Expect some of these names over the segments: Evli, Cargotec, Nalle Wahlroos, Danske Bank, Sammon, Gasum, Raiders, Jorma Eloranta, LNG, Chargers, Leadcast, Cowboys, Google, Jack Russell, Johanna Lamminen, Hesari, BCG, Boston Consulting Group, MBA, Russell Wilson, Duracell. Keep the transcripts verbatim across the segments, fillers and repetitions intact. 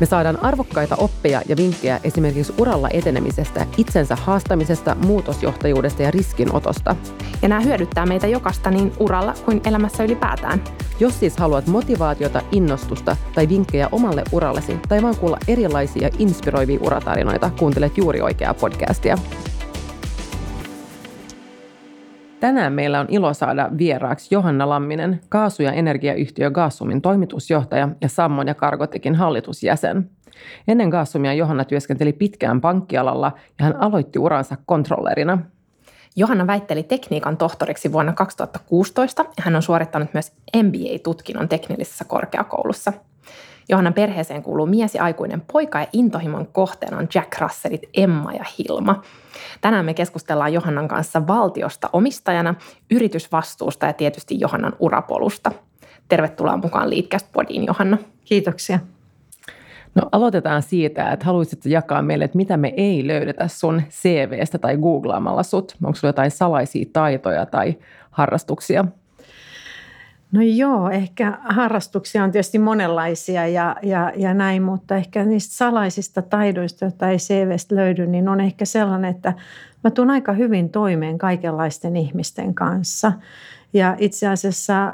Me saadaan arvokkaita oppeja ja vinkkejä esimerkiksi uralla etenemisestä, itsensä haastamisesta, muutosjohtajuudesta ja riskinotosta. Ja nämä hyödyttää meitä jokaista niin uralla kuin elämässä ylipäätään. Jos siis haluat motivaatiota, innostusta tai vinkkejä omalle urallesi tai vaan kuulla erilaisia inspiroivia uratarinoita, kuuntelet juuri oikeaa podcastia. Tänään meillä on ilo saada vieraaksi Johanna Lamminen, kaasu- ja energiayhtiö Gasumin toimitusjohtaja ja Sammon ja Cargotecin hallitusjäsen. Ennen Gasumia Johanna työskenteli pitkään pankkialalla ja hän aloitti uransa kontrollerina. Johanna väitteli tekniikan tohtoriksi vuonna kaksituhattakuusitoista ja hän on suorittanut myös M B A-tutkinnon teknillisessä korkeakoulussa. Johannan perheeseen kuuluu mies ja aikuinen poika ja intohimon kohteena on Jack Russellit Emma ja Hilma. Tänään me keskustellaan Johannan kanssa valtiosta omistajana, yritysvastuusta ja tietysti Johannan urapolusta. Tervetuloa mukaan Leadcast-podiin, Johanna. Kiitoksia. No aloitetaan siitä, että haluaisitko jakaa meille, että mitä me ei löydetä sun C V:stä tai googlaamalla sut? Onko sulla jotain salaisia taitoja tai harrastuksia? No joo, ehkä harrastuksia on tietysti monenlaisia ja, ja, ja näin, mutta ehkä niistä salaisista taidoista, joita ei C V:stä löydy, niin on ehkä sellainen, että mä tuun aika hyvin toimeen kaikenlaisten ihmisten kanssa. Ja itse asiassa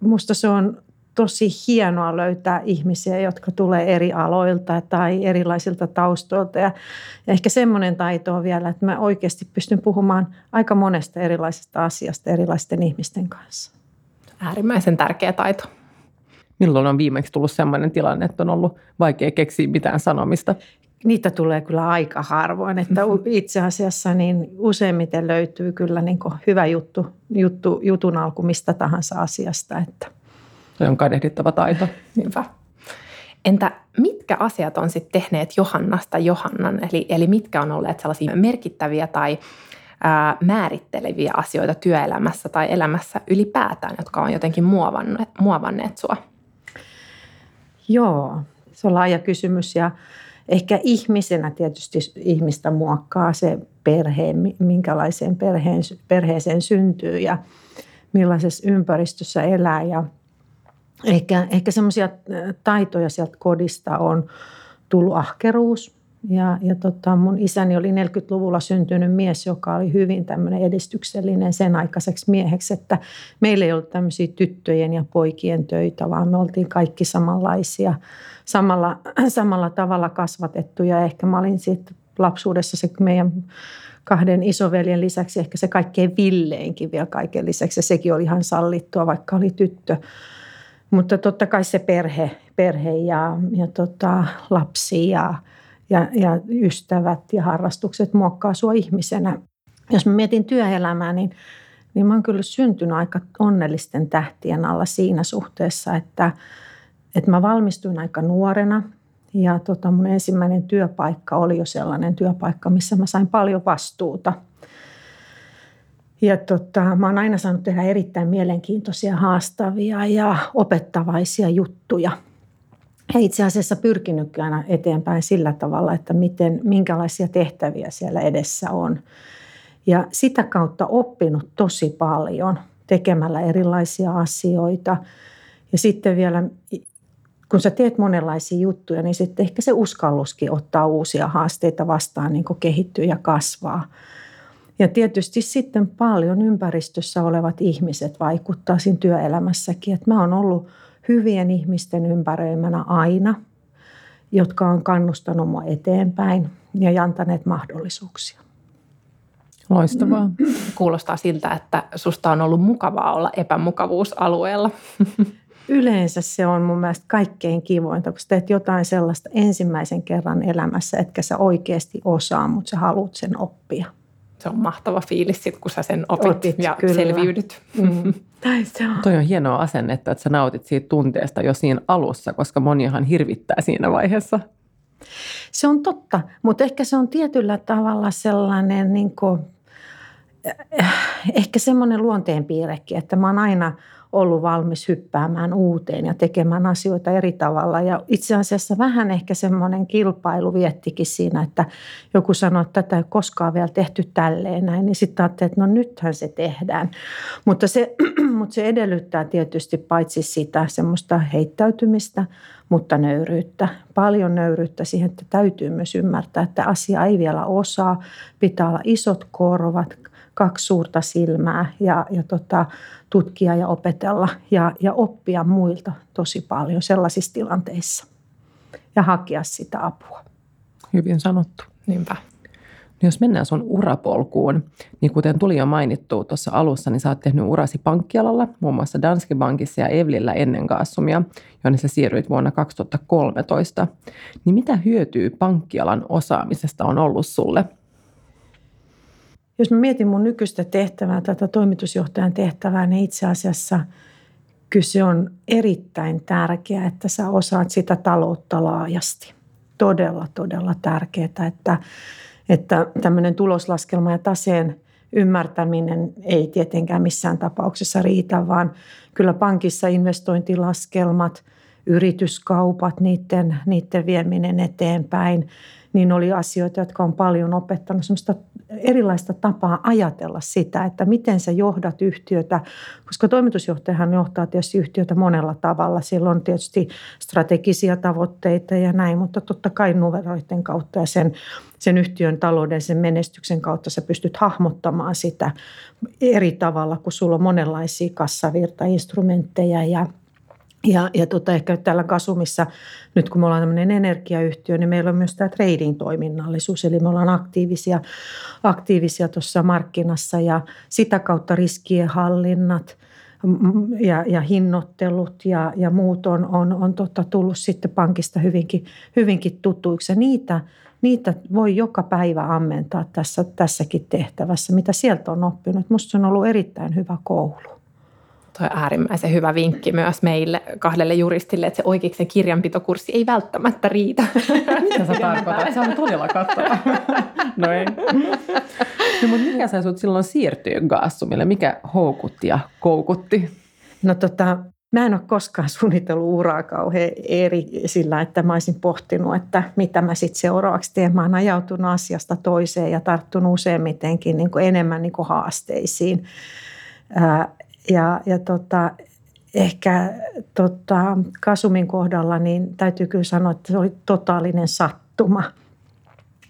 musta se on tosi hienoa löytää ihmisiä, jotka tulee eri aloilta tai erilaisilta taustoilta. Ja ehkä semmoinen taito on vielä, että mä oikeasti pystyn puhumaan aika monesta erilaisesta asiasta erilaisten ihmisten kanssa. Äärimmäisen tärkeä taito. Milloin on viimeksi tullut sellainen tilanne, että on ollut vaikea keksiä mitään sanomista? Niitä tulee kyllä aika harvoin, että itse asiassa niin useimmiten löytyy kyllä niin kuin hyvä juttu, juttu, jutun alku mistä tahansa asiasta. Että. Se on kadehdittava taito. Niinpä. Entä mitkä asiat on sitten tehneet Johannasta Johannan, eli, eli mitkä on olleet sellaisia merkittäviä tai määritteleviä asioita työelämässä tai elämässä ylipäätään, jotka on jotenkin muovanneet, muovanneet sua? Joo, se on laaja kysymys ja ehkä ihmisenä tietysti ihmistä muokkaa se perhe, minkälaiseen perheen, perheeseen syntyy ja millaisessa ympäristössä elää ja ehkä, ehkä semmoisia taitoja sieltä kodista on tullut ahkeruus. Ja, ja tota, mun isäni oli neljäkymmentäluvulla syntynyt mies, joka oli hyvin tämmöinen edistyksellinen sen aikaiseksi mieheksi, että meillä ei ollut tämmöisiä tyttöjen ja poikien töitä, vaan me oltiin kaikki samanlaisia, samalla, samalla tavalla kasvatettuja. Ehkä mä olin siitä lapsuudessa se meidän kahden isoveljen lisäksi ehkä se kaikkein villeinkin vielä kaiken lisäksi, ja sekin oli ihan sallittua, vaikka oli tyttö. Mutta totta kai se perhe, perhe ja, ja tota, lapsi ja Ja, ja ystävät ja harrastukset muokkaa sua ihmisenä. Jos mä mietin työelämää, niin, niin mä oon kyllä syntynyt aika onnellisten tähtien alla siinä suhteessa, että, että mä valmistuin aika nuorena. Ja tota, mun ensimmäinen työpaikka oli jo sellainen työpaikka, missä mä sain paljon vastuuta. Ja tota, mä oon aina saanut tehdä erittäin mielenkiintoisia, haastavia ja opettavaisia juttuja. He itse asiassa pyrkinytkin aina eteenpäin sillä tavalla, että miten, minkälaisia tehtäviä siellä edessä on. Ja sitä kautta oppinut tosi paljon tekemällä erilaisia asioita. Ja sitten vielä, kun sä teet monenlaisia juttuja, niin sitten ehkä se uskalluskin ottaa uusia haasteita vastaan, niin kuin kehittyy ja kasvaa. Ja tietysti sitten paljon ympäristössä olevat ihmiset vaikuttaa siinä työelämässäkin. Että mä oon ollut hyvien ihmisten ympäröimänä aina, jotka on kannustanut mua eteenpäin ja antaneet mahdollisuuksia. Loistavaa. Kuulostaa siltä, että susta on ollut mukavaa olla epämukavuusalueella. Yleensä se on mun mielestä kaikkein kivointa, kun sä teet jotain sellaista ensimmäisen kerran elämässä, etkä sä oikeasti osaa, mutta sä haluat sen oppia. Se on mahtava fiilis sit, kun sä sen opit Otit, ja kyllä. selviydyt. Mm. Toi on hienoa asennetta, että sä nautit siitä tunteesta jo siinä alussa, koska monihan hirvittää siinä vaiheessa. Se on totta, mutta ehkä se on tietyllä tavalla sellainen, niin kuin, ehkä semmoinen luonteenpiirrekin, että mä oon aina ollut valmis hyppäämään uuteen ja tekemään asioita eri tavalla. Ja itse asiassa vähän ehkä semmoinen kilpailu viettikin siinä, että joku sanoi, että tätä ei koskaan vielä tehty tälleen näin, niin sitten ajattelin, että no nythän se tehdään. Mutta se, mutta se edellyttää tietysti paitsi sitä semmoista heittäytymistä, mutta nöyryyttä, paljon nöyryyttä siihen, että täytyy myös ymmärtää, että asia ei vielä osaa, pitää olla isot korvat, kaksi suurta silmää ja, ja tota, tutkia ja opetella ja, ja oppia muilta tosi paljon sellaisissa tilanteissa ja hakea sitä apua. Hyvin sanottu. Niinpä. No jos mennään sun urapolkuun, niin kuten tuli jo mainittu tuossa alussa, niin sä oot tehnyt urasi pankkialalla, muun muassa Danske Bankissa ja Evlillä ennen Gasumia, jonne sä siirryit vuonna kaksituhattakolmetoista. Niin mitä hyötyä pankkialan osaamisesta on ollut sulle? Jos mä mietin mun nykyistä tehtävää, tätä toimitusjohtajan tehtävää, niin itse asiassa kyse on erittäin tärkeää, että sä osaat sitä taloutta laajasti. Todella, todella tärkeää, että, että tämmöinen tuloslaskelma ja taseen ymmärtäminen ei tietenkään missään tapauksessa riitä, vaan kyllä pankissa investointilaskelmat, yrityskaupat, niiden, niiden vieminen eteenpäin, niin oli asioita, jotka on paljon opettanut semmoista erilaista tapaa ajatella sitä, että miten sä johdat yhtiötä, koska toimitusjohtajahan johtaa tietysti yhtiötä monella tavalla. Siellä on tietysti strategisia tavoitteita ja näin, mutta totta kai numeroiden kautta ja sen, sen yhtiön talouden, sen menestyksen kautta sä pystyt hahmottamaan sitä eri tavalla, kun sulla on monenlaisia kassavirtainstrumentteja ja Ja, ja tota, ehkä täällä Gasumissa, nyt kun me ollaan tämmöinen energiayhtiö, niin meillä on myös tämä trading-toiminnallisuus. Eli me ollaan aktiivisia, aktiivisia tuossa markkinassa ja sitä kautta riskien hallinnat ja, ja hinnoittelut ja, ja muut on, on, on tota, tullut sitten pankista hyvinkin, hyvinkin tutuiksi. Ja niitä, niitä voi joka päivä ammentaa tässä, tässäkin tehtävässä, mitä sieltä on oppinut. Musta se on ollut erittäin hyvä koulu. Tuo on äärimmäisen hyvä vinkki myös meille kahdelle juristille, että se oikein se kirjanpitokurssi ei välttämättä riitä. Mitä sä tarkoitat? Se on todella kattava. No ei. No, mutta mikä sai sut silloin siirtyä Gasumille? Mikä houkutti ja koukutti? No tota, mä en ole koskaan suunnitellut uraa kauhean eri sillä, että mä olisin pohtinut, että mitä mä sitten seuraavaksi teen. Mä oon ajautunut asiasta toiseen ja tarttunut useimmitenkin niin kuin enemmän niin kuin haasteisiin. Ja, ja tota, ehkä tota, Gasumin kohdalla niin täytyy kyllä sanoa, että se oli totaalinen sattuma.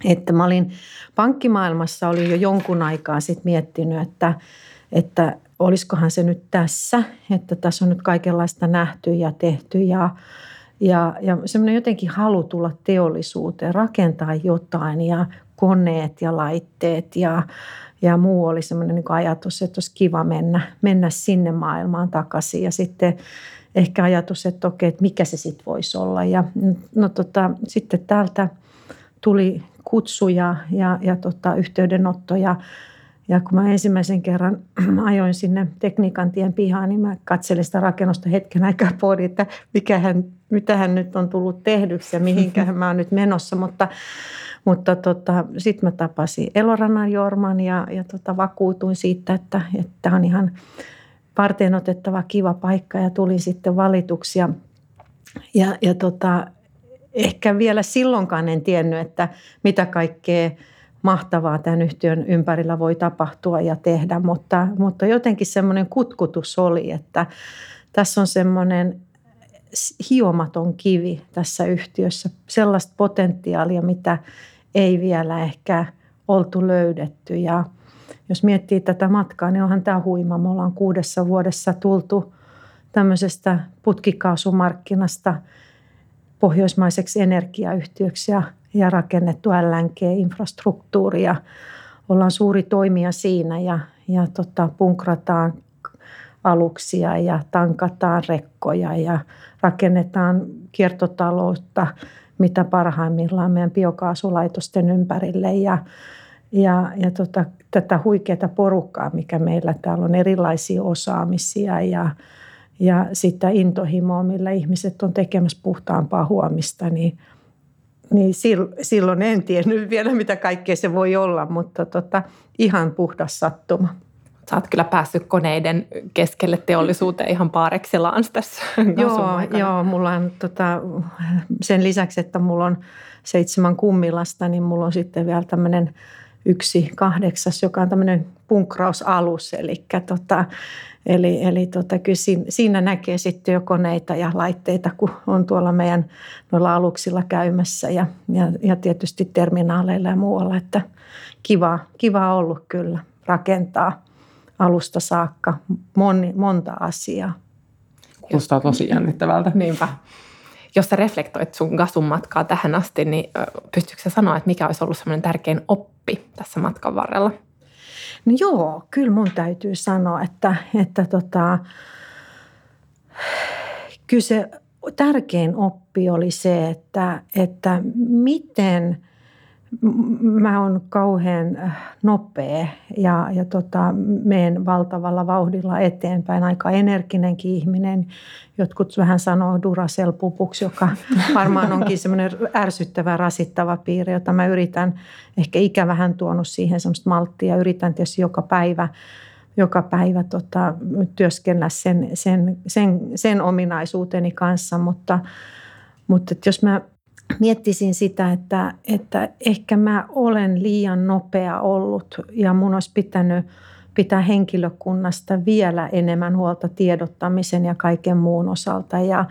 Että mä olin pankkimaailmassa oli jo jonkun aikaa sitten miettinyt, että, että olisikohan se nyt tässä, että tässä on nyt kaikenlaista nähty ja tehty ja Ja, ja semmoinen jotenkin halu tulla teollisuuteen, rakentaa jotain ja koneet ja laitteet ja, ja muu oli semmoinen niin kuin ajatus, että olisi kiva mennä, mennä sinne maailmaan takaisin. Ja sitten ehkä ajatus, että okei, että mikä se sitten voisi olla. Ja no tota, sitten täältä tuli kutsuja ja, ja tota, yhteydenottoja. Ja kun mä ensimmäisen kerran ajoin sinne tekniikan tien pihaan, niin mä katselin sitä rakennusta hetken aikaa pohdin, että mikähän, mitähän nyt on tullut tehdyksi ja mihinkähän mä oon nyt menossa. Mutta, mutta tota, sitten mä tapasin Elorannan Jorman ja, ja tota, vakuutuin siitä, että tämä on ihan varteenotettava kiva paikka ja tulin sitten valituksia. Ja, ja tota, ehkä vielä silloinkaan en tiennyt, että mitä kaikkea mahtavaa tämän yhtiön ympärillä voi tapahtua ja tehdä, mutta, mutta jotenkin semmoinen kutkutus oli, että tässä on semmoinen hiomaton kivi tässä yhtiössä, sellaista potentiaalia, mitä ei vielä ehkä oltu löydetty. Ja jos miettii tätä matkaa, niin onhan tämä huima. Me ollaan kuudessa vuodessa tultu tämmöisestä putkikaasumarkkinasta pohjoismaiseksi energiayhtiöksi ja ja rakennettu L N G-infrastruktuuria. Ollaan suuri toimija siinä ja, ja tota, punkrataan aluksia ja tankataan rekkoja ja rakennetaan kiertotaloutta, mitä parhaimmillaan meidän biokaasulaitosten ympärille ja, ja, ja tota, tätä huikeaa porukkaa, mikä meillä täällä on, erilaisia osaamisia ja, ja sitä intohimoa, millä ihmiset on tekemässä puhtaampaa huomista, niin Niin silloin en tiennyt vielä, mitä kaikkea se voi olla, mutta tota, ihan puhdas sattuma. Sä oot kyllä päässyt koneiden keskelle teollisuuteen ihan paareksilaan tässä Gasumin aikana. Joo, mulla on tota, sen lisäksi, että mulla on seitsemän kummilasta, niin mulla on sitten vielä tämmöinen yksi kahdeksas, joka on tämmöinen punkrausalus. Elikkä, tota, eli eli tota, kyllä siinä, siinä näkee sitten jo koneita ja laitteita, kun on tuolla meidän noilla aluksilla käymässä ja, ja, ja tietysti terminaaleilla ja muualla. Että kiva, kiva ollut kyllä rakentaa alusta saakka moni, monta asiaa. Kuulostaa tosi jännittävältä. Niinpä. Jos sä reflektoit sun Gasum matkaa tähän asti, niin pystytkö sä sanoa, että mikä olisi ollut semmoinen tärkein oppi tässä matkan varrella? No joo, kyllä mun täytyy sanoa, että, että tota, kyllä se tärkein oppi oli se, että, että miten mä oon kauhean nopea ja, ja tota, meen valtavalla vauhdilla eteenpäin. Aika energinenkin ihminen. Jotkut vähän sanoo Duracell-pupuksi, joka varmaan onkin semmoinen ärsyttävä, rasittava piirre, jota mä yritän, ehkä ikä vähän tuonut siihen semmoista malttia. Yritän tietysti joka päivä, joka päivä tota, työskennellä sen, sen, sen, sen ominaisuuteni kanssa, mutta, mutta jos mä miettisin sitä, että, että ehkä mä olen liian nopea ollut ja mun olisi pitänyt pitää henkilökunnasta vielä enemmän huolta tiedottamisen ja kaiken muun osalta ja,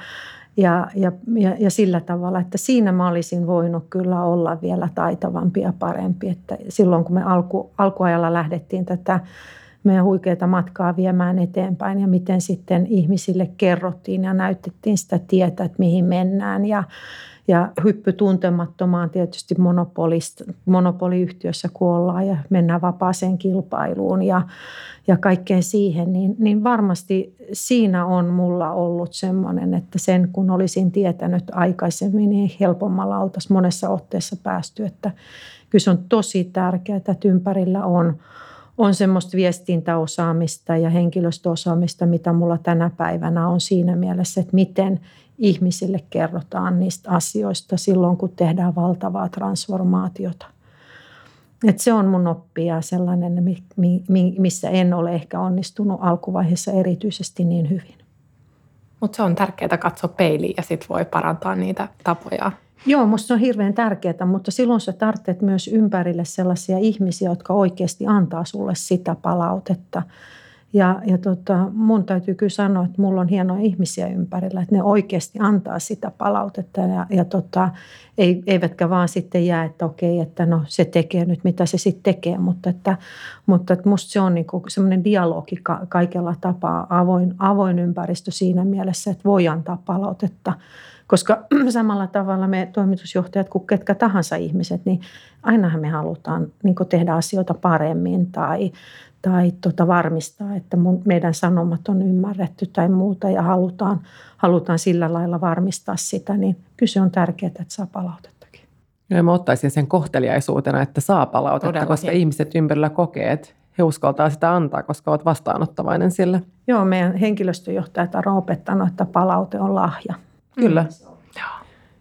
ja, ja, ja, ja sillä tavalla, että siinä mä olisin voinut kyllä olla vielä taitavampi ja parempi. Että silloin kun me alku, alkuajalla lähdettiin tätä meidän huikeata matkaa viemään eteenpäin ja miten sitten ihmisille kerrottiin ja näytettiin sitä tietä, että mihin mennään ja Ja hyppy tuntemattomaan tietysti monopoliyhtiössä, kun ollaan ja mennään vapaaseen kilpailuun ja, ja kaikkeen siihen. Niin, niin varmasti siinä on mulla ollut semmoinen, että sen kun olisin tietänyt aikaisemmin, niin helpommalla oltaisiin monessa otteessa päästy. Että kyllä se on tosi tärkeää, että ympärillä on, on semmoista viestintäosaamista ja henkilöstöosaamista, mitä mulla tänä päivänä on siinä mielessä, että miten ihmisille kerrotaan niistä asioista silloin, kun tehdään valtavaa transformaatiota. Et se on mun oppia sellainen, missä en ole ehkä onnistunut alkuvaiheessa erityisesti niin hyvin. Mutta se on tärkeää katsoa peiliin ja sitten voi parantaa niitä tapoja. Joo, musta se on hirveän tärkeää, mutta silloin sä tarvitset myös ympärille sellaisia ihmisiä, jotka oikeasti antaa sulle sitä palautetta. Ja, ja tota, mun täytyy kyllä sanoa, että mulla on hienoja ihmisiä ympärillä, että ne oikeasti antaa sitä palautetta ja, ja tota, ei, eivätkä vaan sitten jää, että okei, että no se tekee nyt, mitä se sitten tekee. Mutta, että, mutta että musta se on niinku semmoinen dialogi ka- kaikella tapaa, avoin, avoin ympäristö siinä mielessä, että voi antaa palautetta. Koska samalla tavalla me toimitusjohtajat kuin ketkä tahansa ihmiset, niin ainahan me halutaan niin kuin tehdä asioita paremmin tai, tai tota varmistaa, että mun, meidän sanomat on ymmärretty tai muuta ja halutaan, halutaan sillä lailla varmistaa sitä, niin kyllä se on tärkeää, että saa palautettakin. Ja mä ottaisin sen kohteliaisuutena, että saa palautetta, todella, koska niin. Ihmiset ympärillä kokee, että he uskaltaa sitä antaa, koska olet vastaanottavainen sillä. Joo, meidän henkilöstöjohtajat on opettanut, että palaute on lahja. Kyllä.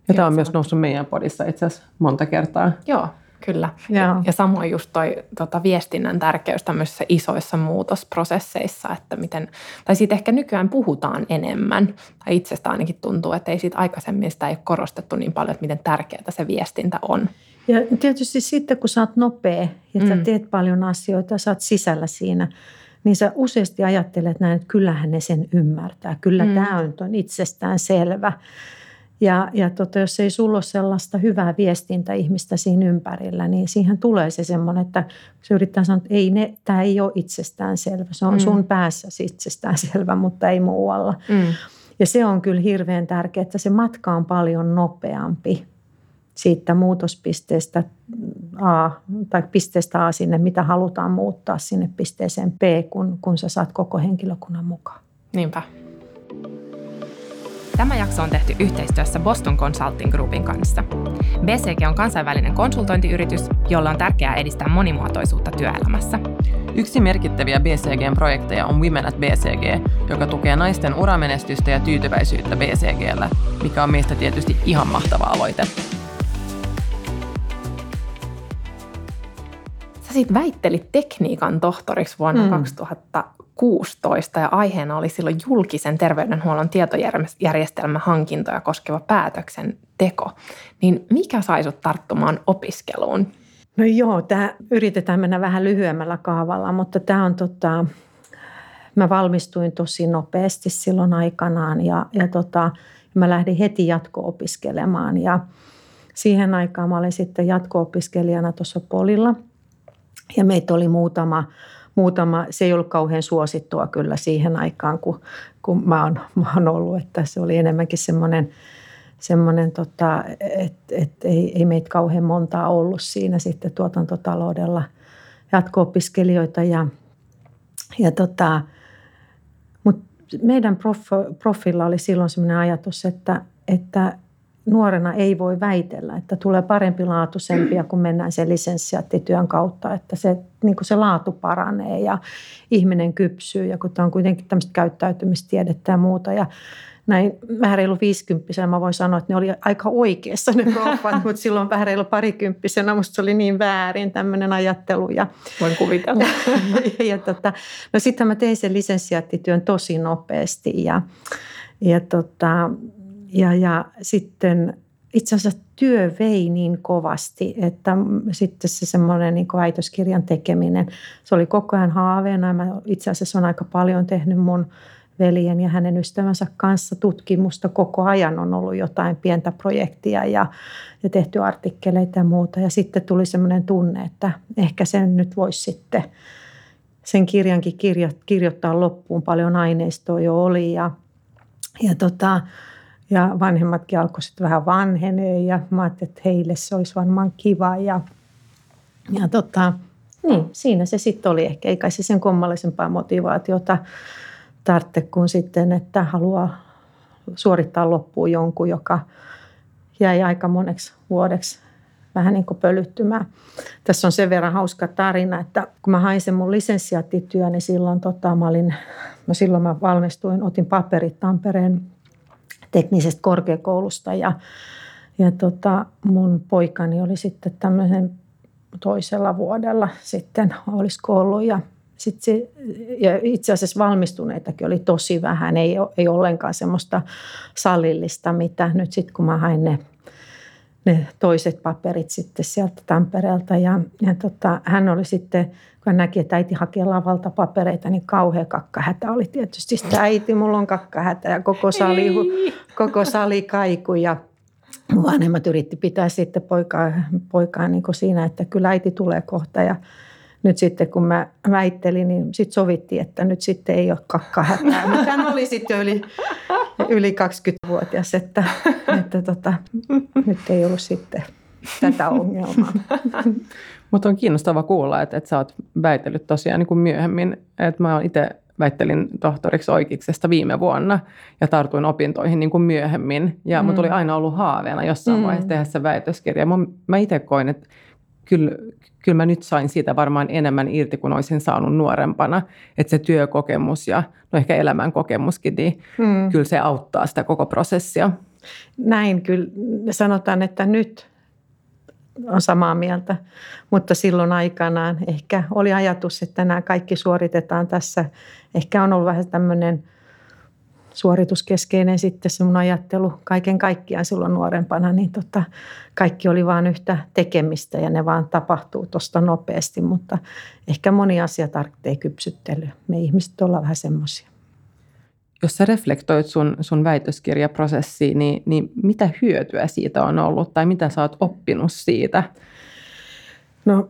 Ja tämä on myös noussut meidän podissa itse asiassa monta kertaa. Joo, kyllä. Ja, ja samoin just toi tota, viestinnän tärkeys tämmöisissä isoissa muutosprosesseissa, että miten, tai siitä ehkä nykyään puhutaan enemmän, tai itsestä ainakin tuntuu, että ei siitä aikaisemmin sitä ei ole korostettu niin paljon, että miten tärkeää se viestintä on. Ja tietysti sitten, kun sä oot nopea ja sä mm. teet paljon asioita ja sä oot sisällä siinä, niin sä useasti ajattelet näin, että kyllähän ne sen ymmärtää. Kyllä mm. tämä on, on itsestään selvä. Ja, ja tota, jos ei sulla ole sellaista hyvää viestintä ihmistä siinä ympärillä, niin siihen tulee se semmoinen, että se yrittää sanoa, että ei ne, tämä ei ole itsestään selvä. Se on mm. sun päässä itsestään selvä, mutta ei muualla. Mm. Ja se on kyllä hirveän tärkeää, että se matka on paljon nopeampi siitä muutospisteestä A tai pisteestä A sinne, mitä halutaan muuttaa sinne pisteeseen B, kun, kun sä saat koko henkilökunnan mukaan. Niinpä. Tämä jakso on tehty yhteistyössä Boston Consulting Groupin kanssa. B C G on kansainvälinen konsultointiyritys, jolla on tärkeää edistää monimuotoisuutta työelämässä. Yksi merkittäviä B C G:n projekteja on Women at B C G, joka tukee naisten uramenestystä ja tyytyväisyyttä B C G:llä, mikä on meistä tietysti ihan mahtava aloite. Sä sitten väittelit tekniikan tohtoriksi vuonna mm. kaksituhattakuusitoista ja aiheena oli silloin julkisen terveydenhuollon tietojärjestelmähankintoja koskeva päätöksenteko. Niin mikä sai sut tarttumaan opiskeluun? No joo, tämä yritetään mennä vähän lyhyemmällä kaavalla, mutta tämä on tota, mä valmistuin tosi nopeasti silloin aikanaan ja, ja tota, mä lähdin heti jatko-opiskelemaan ja siihen aikaan mä olin sitten jatko-opiskelijana tuossa Polilla ja meitä oli muutama, muutama, se ei ollut kauhean suosittua kyllä siihen aikaan, kun, kun mä, oon, mä oon ollut, että se oli enemmänkin semmoinen, semmoinen tota, että et, ei, ei meitä kauhean montaa ollut siinä sitten tuotantotaloudella jatko-opiskelijoita ja, ja tota, mut meidän prof, profilla oli silloin semmoinen ajatus, että, että nuorena ei voi väitellä, että tulee parempi laatuisempia, kun mennään sen lisenssiaattityön kautta, että se, niin kuin se laatu paranee ja ihminen kypsyy ja kun tämä on kuitenkin tämmöistä käyttäytymistiedettä ja muuta ja näin vähän reilu viisikymppisenä mä voin sanoa, että ne oli aika oikeassa ne profat, mutta silloin vähän reilu parikymppisenä musta se oli niin väärin tämmöinen ajattelu. Ja, voin kuvitella. ja, ja tota, no sitten mä tein sen lisenssiaattityön tosi nopeasti ja, ja tota... Ja, ja sitten itse asiassa työ vei niin kovasti, että sitten se semmoinen niin kuin väitöskirjan tekeminen, se oli koko ajan haaveena. Mä itse asiassa on aika paljon tehnyt mun veljen ja hänen ystävänsä kanssa tutkimusta. Koko ajan on ollut jotain pientä projektia ja, ja tehty artikkeleita ja muuta. Ja sitten tuli semmoinen tunne, että ehkä sen nyt voisi sitten, sen kirjankin kirjo, kirjoittaa loppuun. Paljon aineistoa jo oli ja, ja tota... Ja vanhemmatkin alkoi sitten vähän vanhenee ja mä ajattelin, että heille se olisi varmaan kiva. Ja, ja tota, niin, siinä se sitten oli ehkä. Eikä se sen kummallisempaa motivaatiota tarvitse kuin sitten, että haluaa suorittaa loppuun jonkun, joka jäi aika moneksi vuodeksi vähän niin kuin pölyttymään. Tässä on sen verran hauska tarina, että kun mä hain sen mun lisenssiaattityön, niin silloin, tota, mä olin, mä silloin mä valmistuin, otin paperit Tampereen teknisestä korkeakoulusta ja, ja tota, mun poikani oli sitten tämmöisen toisella vuodella sitten olisiko ollut ja, sit se, ja itse asiassa valmistuneitakin oli tosi vähän, ei, ei ollenkaan semmoista salillista, mitä nyt sitten kun mä hain ne, ne toiset paperit sitten sieltä Tampereelta ja, ja tota, hän oli sitten kun näki, että äiti hakee lavalta papereita, niin kauhea kakkahätä oli tietysti. Sitä äiti, mulla on kakkahätä ja koko sali, koko sali kaikui. Ja vanhemmat yritti pitää sitten poikaa, poikaa niin kuin siinä, että kyllä äiti tulee kohta. Ja nyt sitten kun mä väittelin, niin sitten sovittiin, että nyt sitten ei ole kakkahätää. Hän oli sitten jo yli, yli kaksikymmentävuotias, että, että tota, nyt ei ollut sitten tätä ongelmaa. Mutta on kiinnostava kuulla, että, että sä oot väitellyt tosiaan niin kuin myöhemmin. Että mä itse väittelin tohtoriksi Oikeiksesta viime vuonna ja tartuin opintoihin niin kuin myöhemmin. Ja mm. mun oli aina ollut haaveena jossain mm. vaiheessa tehdä se väitöskirja. Mä, mä itse koin, että kyllä, kyllä mä nyt sain siitä varmaan enemmän irti, kun olisin saanut nuorempana. Että se työkokemus ja no ehkä elämän kokemuskin, niin mm. kyllä se auttaa sitä koko prosessia. Näin kyllä sanotaan, että nyt on samaa mieltä, mutta silloin aikanaan ehkä oli ajatus, että nämä kaikki suoritetaan tässä. Ehkä on ollut vähän tämmöinen suorituskeskeinen sitten se mun ajattelu kaiken kaikkiaan silloin nuorempana, niin tota, kaikki oli vaan yhtä tekemistä ja ne vaan tapahtuu tuosta nopeasti, mutta ehkä moni asia tarvitsee kypsyttelyä. Me ihmiset ollaan vähän semmoisia. Jos sä reflektoit sun, sun väitöskirjaprosessiin, niin, niin mitä hyötyä siitä on ollut tai mitä sä oot oppinut siitä? No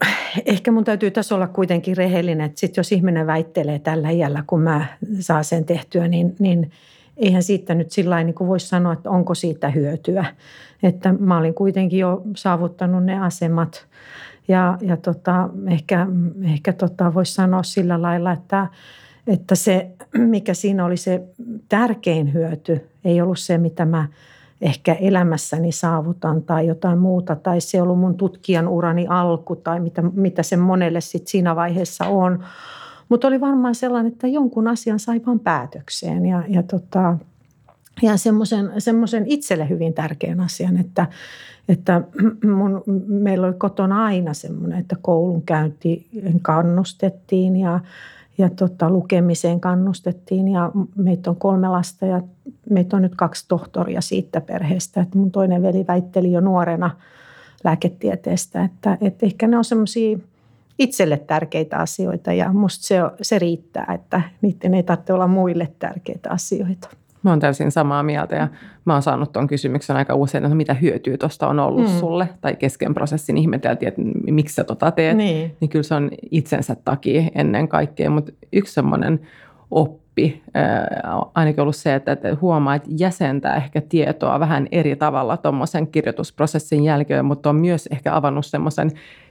ehkä mun täytyy tässä olla kuitenkin rehellinen, että sit jos ihminen väittelee tällä iällä, kun mä saan sen tehtyä, niin, niin eihän siitä nyt sillain niin kuin voisi sanoa, että onko siitä hyötyä. Että mä olin kuitenkin jo saavuttanut ne asemat ja, ja tota, ehkä, ehkä tota voisi sanoa sillä lailla, että Että se, mikä siinä oli se tärkein hyöty, ei ollut se, mitä mä ehkä elämässäni saavutan tai jotain muuta. Tai se ei ollut mun tutkijan urani alku tai mitä, mitä se monelle sit siinä vaiheessa on. Mutta oli varmaan sellainen, että jonkun asian sai vaan päätökseen. Ja, ja tota, ja semmoisen, semmoisen itselle hyvin tärkeän asian, että, että mun, meillä oli kotona aina semmoinen, että koulunkäyntiin kannustettiin ja, ja tota, lukemiseen kannustettiin. Ja meitä on kolme lasta ja meitä on nyt kaksi tohtoria siitä perheestä. Että mun toinen veli väitteli jo nuorena lääketieteestä, että, että ehkä ne on semmoisia itselle tärkeitä asioita ja musta se, se riittää, että niiden ei tarvitse olla muille tärkeitä asioita. Mä oon täysin samaa mieltä ja mä oon saanut tuon kysymyksen aika usein, että mitä hyötyä tuosta on ollut mm. sulle. Tai kesken prosessin ihmeteltiin, että miksi sä tota teet. Niin. Niin kyllä se on itsensä takia ennen kaikkea. Mutta yksi semmoinen oppi on ainakin ollut se, että huomaa, että jäsentää ehkä tietoa vähän eri tavalla tuommoisen kirjoitusprosessin jälkeen. Mutta on myös ehkä avannut semmoisen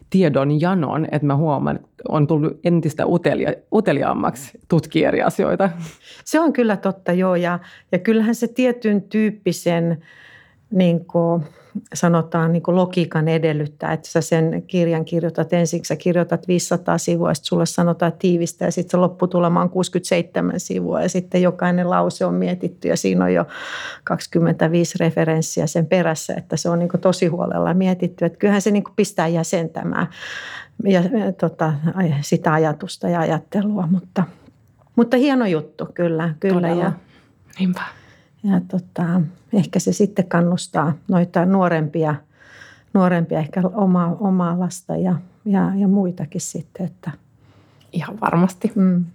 tiedon janon, että mä huomaan, että on tullut entistä utelia, uteliaammaksi tutkia eri asioita. Se on kyllä totta, joo. Ja, ja kyllähän se tietyn tyyppisen, niin kuin sanotaan, niin kuin logiikan edellyttää, että sä sen kirjan kirjoitat ensiksi, sä kirjoitat viisisataa sivua, ja sitten sulle sanotaan tiivistä, ja sitten se lopputulema on kuusikymmentäseitsemän sivua, ja sitten jokainen lause on mietitty, ja siinä on jo kaksikymmentäviisi referenssiä sen perässä, että se on niin kuin tosi huolella mietitty, että kyllähän se niin kuin pistää jäsentämään ja, tota, sitä ajatusta ja ajattelua, mutta, mutta hieno juttu, kyllä, kyllä. Ja, niinpä. Ja tota, ehkä se sitten kannustaa noita nuorempia, nuorempia ehkä omaa, omaa lasta ja, ja, ja muitakin sitten. Että. Ihan varmasti. Mm.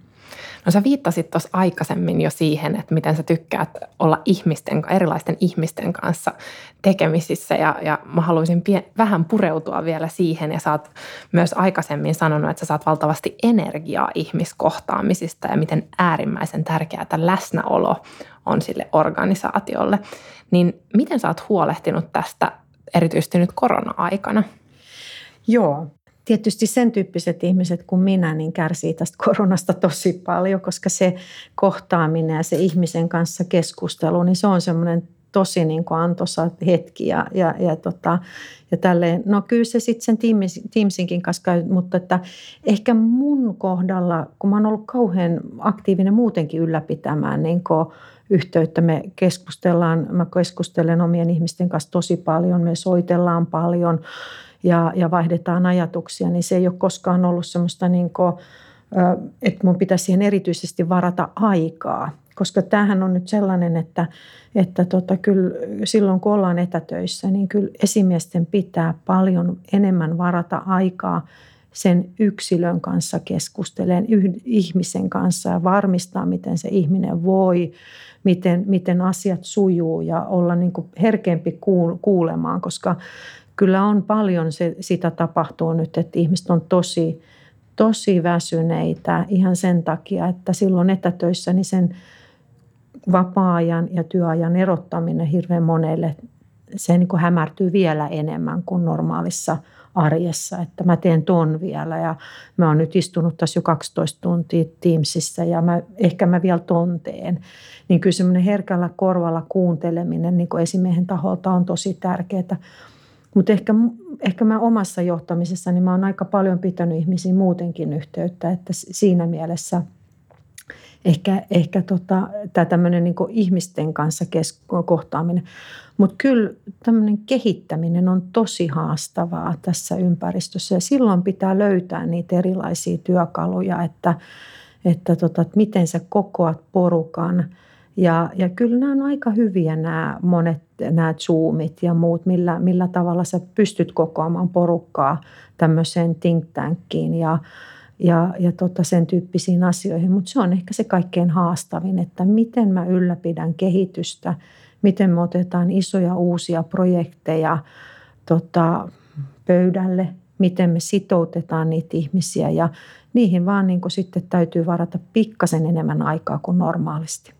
No sä viittasit tuossa aikaisemmin jo siihen, että miten sä tykkäät olla ihmisten, erilaisten ihmisten kanssa tekemisissä. Ja, ja mä haluaisin pie, vähän pureutua vielä siihen. Ja sä oot myös aikaisemmin sanonut, että sä saat valtavasti energiaa ihmiskohtaamisista ja miten äärimmäisen tärkeää tämä läsnäolo on sille organisaatiolle. Niin miten sä oot huolehtinut tästä erityisesti nyt korona-aikana? Joo. Tietysti sen tyyppiset ihmiset kuin minä niin kärsii tästä koronasta tosi paljon, koska se kohtaaminen ja se ihmisen kanssa keskustelu, niin se on semmoinen tosi niin kuin antoisa hetki ja, ja, ja, tota, ja tälleen. No kyllä se sitten sen Teams, Teamsinkin kanssa käy, mutta että ehkä mun kohdalla, kun mä oon ollut kauhean aktiivinen muutenkin ylläpitämään niin kuin yhteyttä, me keskustellaan, mä keskustelen omien ihmisten kanssa tosi paljon, me soitellaan paljon. Ja, ja vaihdetaan ajatuksia, niin se ei ole koskaan ollut semmoista, niin kuin, että mun pitäisi siihen erityisesti varata aikaa. Koska tämähän on nyt sellainen, että, että tota, kyllä silloin kun ollaan etätöissä, niin kyllä esimiesten pitää paljon enemmän varata aikaa sen yksilön kanssa keskusteleen, yh, ihmisen kanssa ja varmistaa, miten se ihminen voi, miten, miten asiat sujuu ja olla niin kuin herkeämpi kuulemaan, koska kyllä on paljon, se, sitä tapahtuu nyt, että ihmiset on tosi, tosi väsyneitä ihan sen takia, että silloin etätöissä niin sen vapaa-ajan ja työajan erottaminen hirveän monelle, se niin kuin hämärtyy vielä enemmän kuin normaalissa arjessa, että mä teen ton vielä ja mä oon nyt istunut tässä jo kaksitoista tuntia Teamsissa ja mä, ehkä mä vielä ton teen. Niin kyllä semmoinen herkällä korvalla kuunteleminen niin kuin esimiehen taholta on tosi tärkeää. Mutta ehkä, ehkä mä omassa johtamisessani mä oon aika paljon pitänyt ihmisiin muutenkin yhteyttä, että siinä mielessä ehkä, ehkä tota, tämä tämmöinen niinku ihmisten kanssa kesk- kohtaaminen. Mutta kyllä tämmöinen kehittäminen on tosi haastavaa tässä ympäristössä ja silloin pitää löytää niitä erilaisia työkaluja, että, että, tota, että miten sä kokoat porukan. Ja, ja kyllä nämä on aika hyviä nämä monet, nämä Zoomit ja muut, millä, millä tavalla sä pystyt kokoamaan porukkaa tämmöiseen think tankiin ja, ja, ja tota sen tyyppisiin asioihin. Mutta se on ehkä se kaikkein haastavin, että miten mä ylläpidän kehitystä, miten me otetaan isoja uusia projekteja tota, pöydälle, miten me sitoutetaan niitä ihmisiä ja niihin vaan niin kun sitten täytyy varata pikkasen enemmän aikaa kuin normaalisti.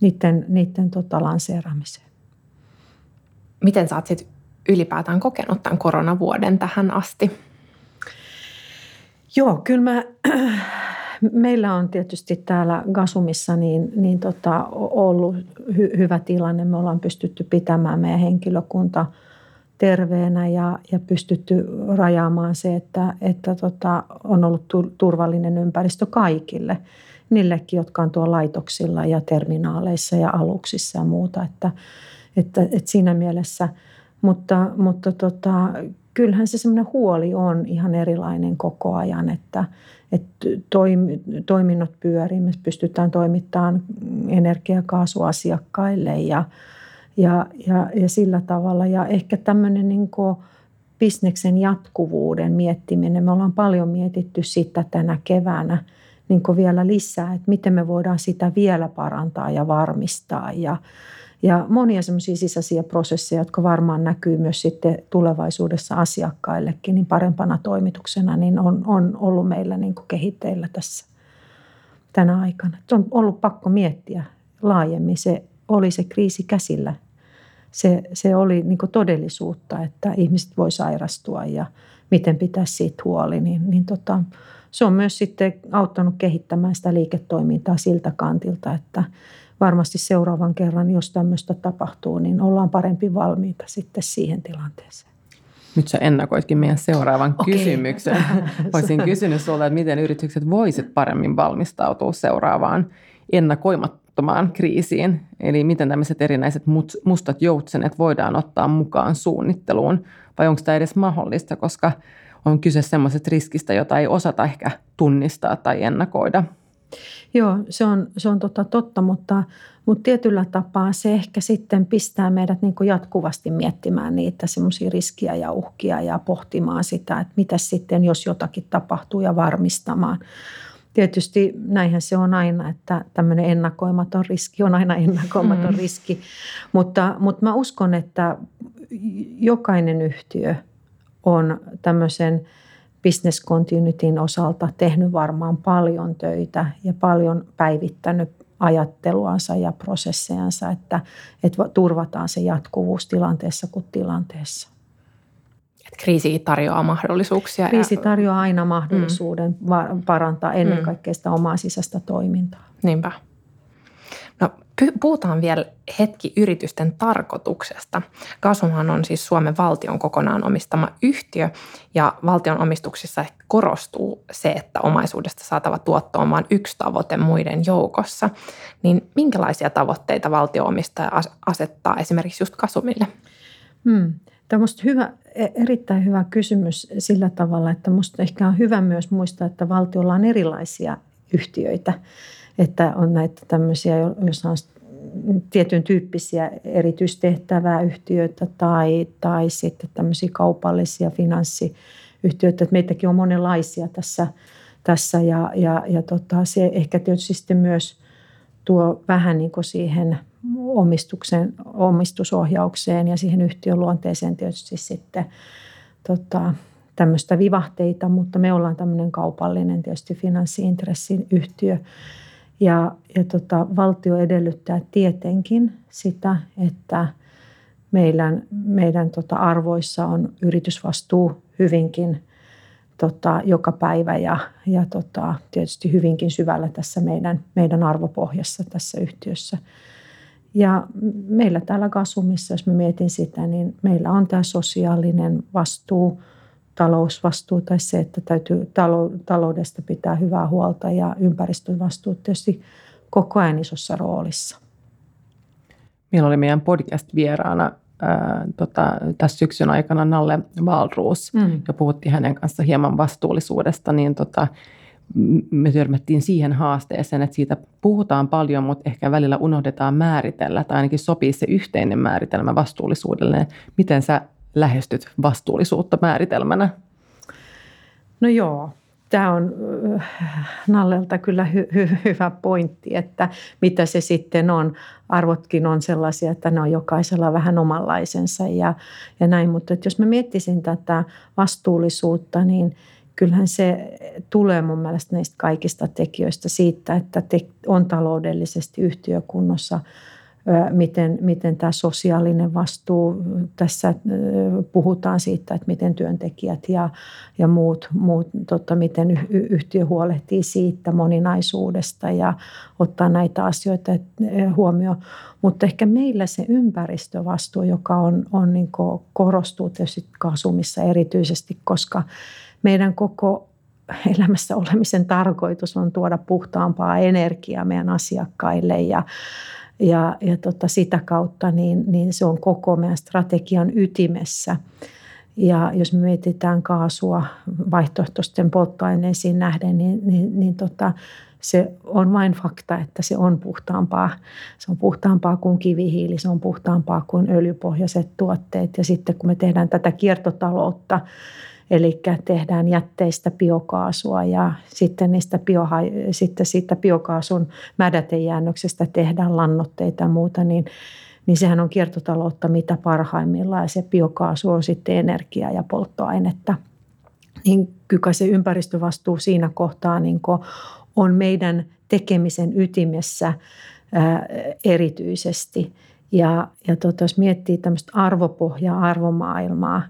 Niiden, niiden tota, lanseeraamiseen. Miten sä oot sit ylipäätään kokenut tämän koronavuoden tähän asti? Joo, kyllä mä, meillä on tietysti täällä Gasumissa niin, niin tota, ollut hy, hyvä tilanne. Me ollaan pystytty pitämään meidän henkilökunta terveenä ja, ja pystytty rajaamaan se, että, että tota, on ollut turvallinen ympäristö kaikille. Niillekin, jotka on tuolla laitoksilla ja terminaaleissa ja aluksissa ja muuta, että, että, että siinä mielessä. Mutta, mutta tota, kyllähän se semmoinen huoli on ihan erilainen koko ajan, että, että toiminnot pyörii, me pystytään toimittamaan energiakaasuasiakkaille ja Ja, ja, ja sillä tavalla. Ja ehkä tämmöinen niin kuin bisneksen jatkuvuuden miettiminen. Me ollaan paljon mietitty sitä tänä keväänä niin kuin vielä lisää, että miten me voidaan sitä vielä parantaa ja varmistaa. Ja, ja monia semmoisia sisäisiä prosesseja, jotka varmaan näkyy myös sitten tulevaisuudessa asiakkaillekin, niin parempana toimituksena, niin on, on ollut meillä niin kuin kehitteillä tässä tänä aikana. Se on ollut pakko miettiä laajemmin. Se oli se kriisi käsillä. Se, se oli niin kuin todellisuutta, että ihmiset voi sairastua ja miten pitäisi siitä huoli. Niin, niin tota, se on myös sitten auttanut kehittämään sitä liiketoimintaa siltä kantilta, että varmasti seuraavan kerran, jos tämmöistä tapahtuu, niin ollaan parempi valmiita sitten siihen tilanteeseen. Nyt sä ennakoitkin meidän seuraavan okay. kysymyksen. Olisin kysynyt sulle, että miten yritykset voisit paremmin valmistautua seuraavaan ennakoimattomaan kriisiin. Eli miten tämmöiset erinäiset mustat joutsenet voidaan ottaa mukaan suunnitteluun, vai onko tämä edes mahdollista, koska on kyse semmoisesta riskistä, jota ei osata ehkä tunnistaa tai ennakoida. Joo, se on, se on totta, totta mutta, mutta tietyllä tapaa se ehkä sitten pistää meidät niin kuin jatkuvasti miettimään niitä semmoisia riskiä ja uhkia ja pohtimaan sitä, että mitä sitten, jos jotakin tapahtuu ja varmistamaan. Tietysti näinhän se on aina, että tämmöinen ennakoimaton riski on aina ennakoimaton mm. riski, mutta, mutta mä uskon, että jokainen yhtiö on tämmöisen business continuityn osalta tehnyt varmaan paljon töitä ja paljon päivittänyt ajatteluansa ja prosessejansa, että, että turvataan se jatkuvuus tilanteessa kuin tilanteessa. Että kriisi tarjoaa mahdollisuuksia. Kriisi tarjoaa aina mahdollisuuden mm. parantaa ennen kaikkea sitä omaa sisäistä toimintaa. Niinpä. No, puhutaan vielä hetki yritysten tarkoituksesta. Gasumhan on siis Suomen valtion kokonaan omistama yhtiö, ja valtion omistuksissa korostuu se, että omaisuudesta saatava tuotto on vain yksi tavoite muiden joukossa. Niin minkälaisia tavoitteita valtio-omistaja asettaa esimerkiksi just Gasumille? Hmm. Tämä on hyvä, erittäin hyvä kysymys sillä tavalla, että minusta ehkä on hyvä myös muistaa, että valtiolla on erilaisia yhtiöitä. Että on näitä tämmöisiä, joissa on tietyn tyyppisiä erityistehtävää yhtiöitä tai, tai sitten tämmöisiä kaupallisia finanssiyhtiöitä. Että meitäkin on monenlaisia tässä, tässä ja, ja, ja tota, se ehkä tietysti sitten myös tuo vähän niin kuin siihen omistuksen, omistusohjaukseen ja siihen yhtiön luonteeseen tietysti sitten tota, tämmöistä vivahteita, mutta me ollaan tämmöinen kaupallinen tietysti finanssi-intressin yhtiö. Ja, ja tota, valtio edellyttää tietenkin sitä, että meidän, meidän tota, arvoissa on yritysvastuu hyvinkin tota, joka päivä ja, ja tota, tietysti hyvinkin syvällä tässä meidän, meidän arvopohjassa tässä yhtiössä. Ja meillä täällä Gasumissa, jos mä mietin sitä, niin meillä on tämä sosiaalinen vastuu, talousvastuu tai se, että täytyy taloudesta pitää hyvää huolta ja ympäristövastuu tietysti koko ajan isossa roolissa. Meillä oli meidän podcast-vieraana ää, tota, tässä syksyn aikana Nalle Wahlroos mm. ja puhuttiin hänen kanssa hieman vastuullisuudesta, niin tota, me törmättiin siihen haasteeseen, että siitä puhutaan paljon, mutta ehkä välillä unohdetaan määritellä tai ainakin sopii se yhteinen määritelmä vastuullisuudelle. Miten sä lähestyt vastuullisuutta määritelmänä? No joo, tämä on Nallelta kyllä hy- hy- hyvä pointti, että mitä se sitten on. Arvotkin on sellaisia, että ne on jokaisella vähän omanlaisensa ja, ja näin, mutta jos mä miettisin tätä vastuullisuutta, niin kyllähän se tulee mun mielestä näistä kaikista tekijöistä siitä, että on taloudellisesti yhtiökunnossa miten, miten tämä sosiaalinen vastuu, tässä puhutaan siitä, että miten työntekijät ja, ja muut, muut totta, miten yhtiö huolehtii siitä moninaisuudesta ja ottaa näitä asioita huomioon. Mutta ehkä meillä se ympäristövastuu, joka on, on niin kuin korostuu tietysti Gasumissa erityisesti, koska meidän koko elämässä olemisen tarkoitus on tuoda puhtaampaa energiaa meidän asiakkaille ja Ja, ja tota, sitä kautta niin, niin se on koko meidän strategian ytimessä. Ja jos me mietitään kaasua vaihtoehtoisten polttoaineisiin nähden, niin, niin, niin tota, se on vain fakta, että se on puhtaampaa. Se on puhtaampaa kuin kivihiili, se on puhtaampaa kuin öljypohjaiset tuotteet. Ja sitten kun me tehdään tätä kiertotaloutta, eli tehdään jätteistä biokaasua ja sitten, niistä bio, sitten siitä biokaasun mädätejäännöksestä tehdään lannoitteita ja muuta, niin, niin sehän on kiertotaloutta mitä parhaimmillaan. Ja se biokaasu on sitten energiaa ja polttoainetta. Niin kyllä se ympäristövastuu siinä kohtaa niin on meidän tekemisen ytimessä ää, erityisesti. Ja, ja tota, jos miettii tämmöistä arvopohjaa, arvomaailmaa,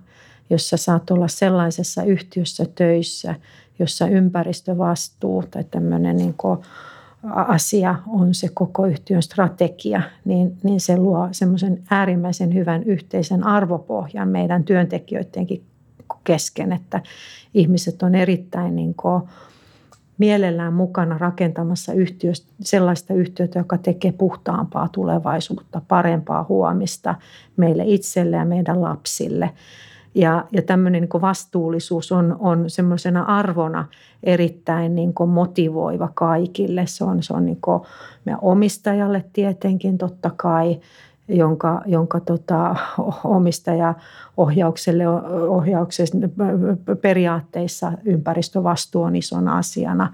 jossa saat olla sellaisessa yhtiössä töissä, jossa ympäristövastuu tai tämmöinen niin kuin asia on se koko yhtiön strategia, niin, niin se luo semmoisen äärimmäisen hyvän yhteisen arvopohjan meidän työntekijöidenkin kesken, että ihmiset on erittäin niin kuin mielellään mukana rakentamassa yhtiöstä, sellaista yhtiötä, joka tekee puhtaampaa tulevaisuutta, parempaa huomista meille itselle ja meidän lapsille. Ja, ja tämmöinen niin kuin vastuullisuus on, on semmoisena arvona erittäin niin kuin motivoiva kaikille. Se on, se on niin kuin meidän omistajalle tietenkin totta kai, jonka, jonka tota, omistajaohjaukselle, ohjauksen periaatteissa ympäristövastuu on isona asiana.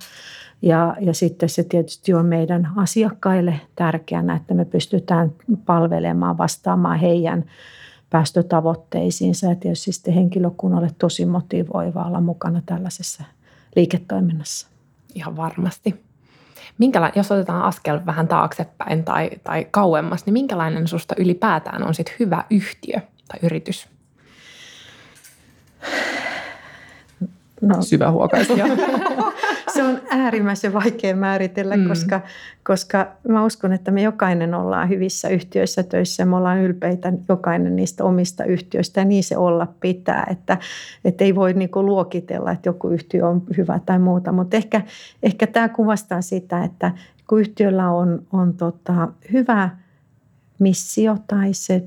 Ja, ja sitten se tietysti on meidän asiakkaille tärkeänä, että me pystytään palvelemaan, vastaamaan heidän päästötavoitteisiinsa ja tietysti sitten henkilökunnalle tosi motivoivaa olla mukana tällaisessa liiketoiminnassa. Ihan varmasti. Minkäla- jos otetaan askel vähän taaksepäin tai, tai kauemmas, niin minkälainen susta ylipäätään on sit hyvä yhtiö tai yritys? No. Syvä huokaisu. Se on äärimmäisen vaikea määritellä, mm. koska, koska mä uskon, että me jokainen ollaan hyvissä yhtiöissä töissä ja me ollaan ylpeitä jokainen niistä omista yhtiöistä ja niin se olla pitää, että, että ei voi niinku luokitella, että joku yhtiö on hyvä tai muuta, mutta ehkä, ehkä tämä kuvastaa sitä, että kun yhtiöllä on, on tota hyvä missio tai se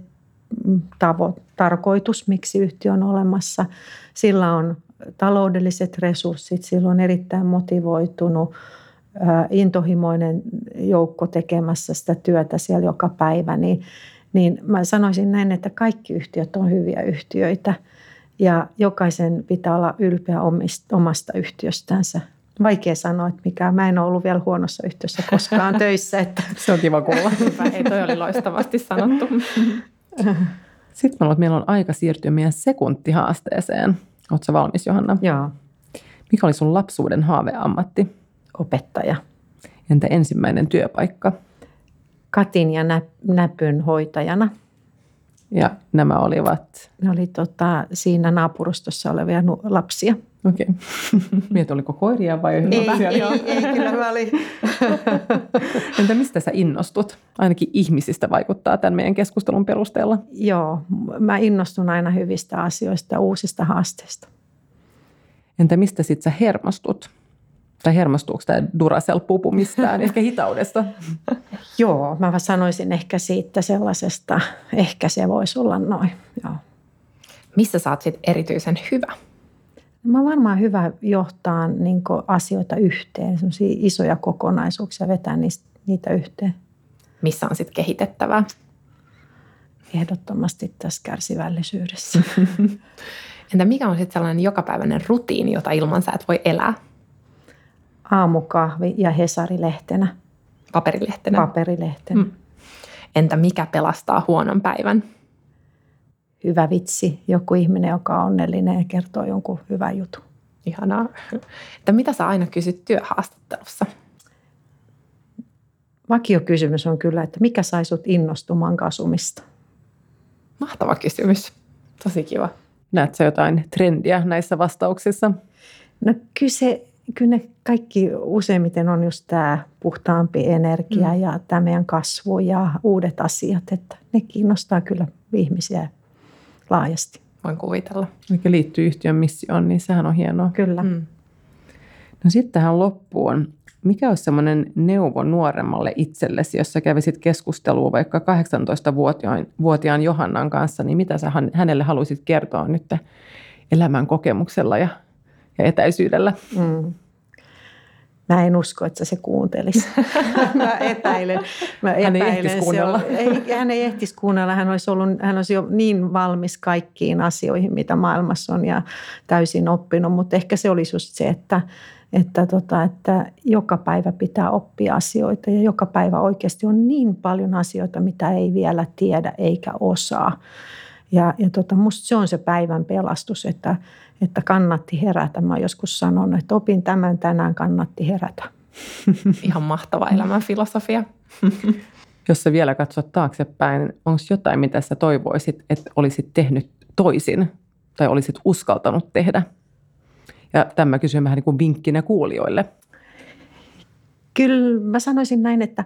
tavo, tarkoitus, miksi yhtiö on olemassa, sillä on taloudelliset resurssit, sillä on erittäin motivoitunut, intohimoinen joukko tekemässä sitä työtä siellä joka päivä, niin, niin mä sanoisin näin, että kaikki yhtiöt on hyviä yhtiöitä ja jokaisen pitää olla ylpeä omista, omasta yhtiöstänsä. Vaikea sanoa, että mikä. Mä en ole ollut vielä huonossa yhtiössä koskaan töissä. Että. Se on kiva kuulla. Ei, toi oli loistavasti sanottu. Sitten mä luulen, että meillä on aika siirtyä meidän sekuntihaasteeseen. Oletko sä valmis, Johanna? Joo. Mikä oli sun lapsuuden haaveammatti? Opettaja. Entä ensimmäinen työpaikka? Katin ja nä- näpyn hoitajana. Ja nämä olivat? Ne oli tota, siinä naapurustossa olevia nu- lapsia. Okei. Okay. Mietit, oliko koiria vai lapsia? Ei, ei, ei, kyllä mä olin. Entä mistä sä innostut? Ainakin ihmisistä vaikuttaa tämän meidän keskustelun perusteella. Joo, mä innostun aina hyvistä asioista, uusista haasteista. Entä mistä sit sä hermostut? Tai hermostuuko tämä Duracell-pupu mistään, ehkä hitaudesta? Joo, mä sanoisin ehkä siitä sellaisesta, ehkä se voisi olla noin, joo. Missä sä oot sit erityisen hyvä? Mä varmaan hyvä johtaa niin kuin asioita yhteen, semmoisia isoja kokonaisuuksia, vetää niistä, niitä yhteen. Missä on sitten kehitettävää? Ehdottomasti tässä kärsivällisyydessä. Entä mikä on sitten sellainen jokapäiväinen rutiini, jota ilman sä et voi elää? Aamukahvi ja Hesari-lehtenä. Paperilehtenä? Paperilehtenä. Mm. Entä mikä pelastaa huonon päivän? Hyvä vitsi. Joku ihminen, joka on onnellinen ja kertoo jonkun hyvän jutun. Ihanaa. Että mitä sä aina kysyt työhaastattelussa? vakiokysymys on kyllä, että mikä sai sut innostumaan Gasumista? Mahtava kysymys. Tosi kiva. Näetkö jotain trendiä näissä vastauksissa? No kyllä, se, kyllä ne kaikki useimmiten on just tämä puhtaampi energia mm. ja tämä meidän kasvu ja uudet asiat. Että ne kiinnostaa kyllä ihmisiä laajasti. Voin kuvitella. Mikä liittyy yhtiön missioon, niin sehän on hienoa. Kyllä. Mm. No sitten tähän loppuun. Mikä olisi semmoinen neuvo nuoremmalle itsellesi, jos sä kävisit keskustelua vaikka kahdeksantoistavuotiaan Johannan kanssa, niin mitä sä hänelle haluaisit kertoa nyt elämän kokemuksella ja, ja etäisyydellä? Mm. Mä en usko, että se kuuntelisi. Mä epäilen. Mä epäilen. Hän ei ehtisi kuunnella. Ei, hän ei ehtisi kuunnella. Hän olisi, ollut, hän olisi jo niin valmis kaikkiin asioihin, mitä maailmassa on ja täysin oppinut, mutta ehkä se olisi just se, että Että, tota, että joka päivä pitää oppia asioita ja joka päivä oikeasti on niin paljon asioita, mitä ei vielä tiedä eikä osaa. Ja, ja tota, musta se on se päivän pelastus, että, että kannatti herätä. Mä joskus sanon, että opin tämän tänään, kannatti herätä. Ihan mahtava elämän filosofia. Jos sä vielä katsot taaksepäin, onko jotain, mitä sä toivoisit, että olisit tehnyt toisin tai olisit uskaltanut tehdä? Ja tämän mä kysyn vähän niin kuin vinkkinä kuulijoille. Kyllä mä sanoisin näin, että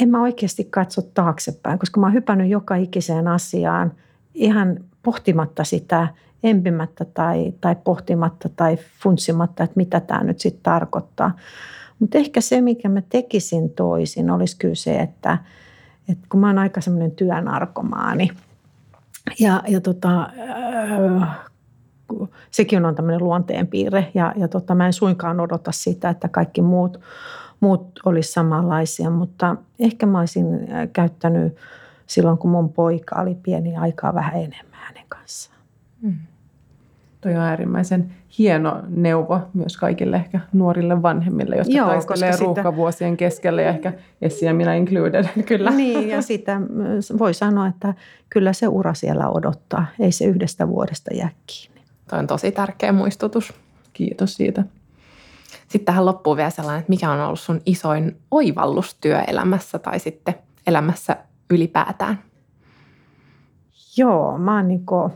en mä oikeasti katso taaksepäin, koska mä oon hypännyt joka ikiseen asiaan ihan pohtimatta sitä, empimättä tai, tai pohtimatta tai funtsimatta, että mitä tämä nyt sitten tarkoittaa. Mutta ehkä se, mikä mä tekisin toisin, olisi kyllä se, että, että kun mä oon aika semmoinen työnarkomaani ja, ja tota... Öö, sekin on tämmöinen luonteenpiirre ja, ja tota, mä en suinkaan odota sitä, että kaikki muut, muut olisi samanlaisia, mutta ehkä mä olisin käyttänyt silloin, kun mun poika oli pieni, aikaa vähän enemmän hänen kanssaan. Mm. Toi on äärimmäisen hieno neuvo myös kaikille ehkä nuorille vanhemmille, jotka Joo, taistelee ruuhkavuosien sitä... keskellä ja ehkä Essi ja minä included. Kyllä. Niin ja sitä voi sanoa, että kyllä se ura siellä odottaa, ei se yhdestä vuodesta jää kiinni. Tuo on tosi tärkeä muistutus. Kiitos siitä. Sitten tähän loppuun vielä sellainen, että mikä on ollut sun isoin oivallus työelämässä tai sitten elämässä ylipäätään? Joo, mä oon niin kuin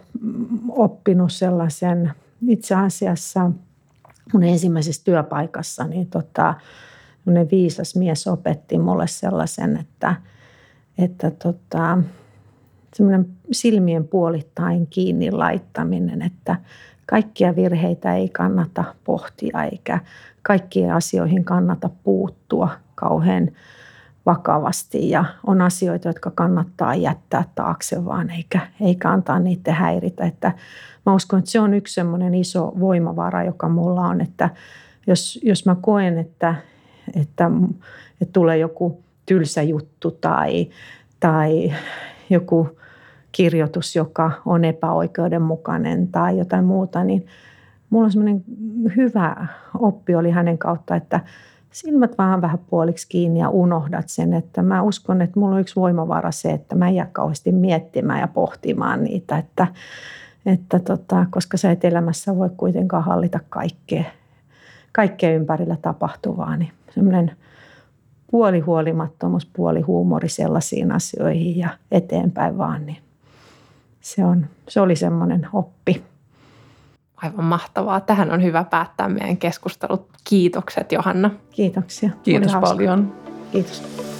oppinut sellaisen, itse asiassa mun ensimmäisessä työpaikassa, niin tota, viisas mies opetti mulle sellaisen, että, että tota, semmoinen silmien puolittain kiinni laittaminen, että kaikkia virheitä ei kannata pohtia eikä kaikkiin asioihin kannata puuttua kauhean vakavasti. Ja on asioita, jotka kannattaa jättää taakse vaan eikä, eikä antaa niitä häiritä. Että mä uskon, että se on yksi semmoinen iso voimavara, joka mulla on, että jos, jos mä koen, että, että, että tulee joku tylsä juttu tai, tai joku kirjoitus, joka on epäoikeudenmukainen tai jotain muuta, niin mulla on semmoinen hyvä oppi oli hänen kautta, että silmät vaan vähän puoliksi kiinni ja unohdat sen, että mä uskon, että mulla on yksi voimavara se, että mä en jää kauheasti miettimään ja pohtimaan niitä, että, että tota, koska sä et elämässä voi kuitenkaan hallita kaikkea, kaikkea ympärillä tapahtuvaa, niin semmoinen puoli huolimattomuus, puoli huumori sellaisiin asioihin ja eteenpäin vaan, niin se, on, se oli semmoinen oppi. Aivan mahtavaa. Tähän on hyvä päättää meidän keskustelut. Kiitokset Johanna. Kiitoksia. Kiitos paljon. Kiitos.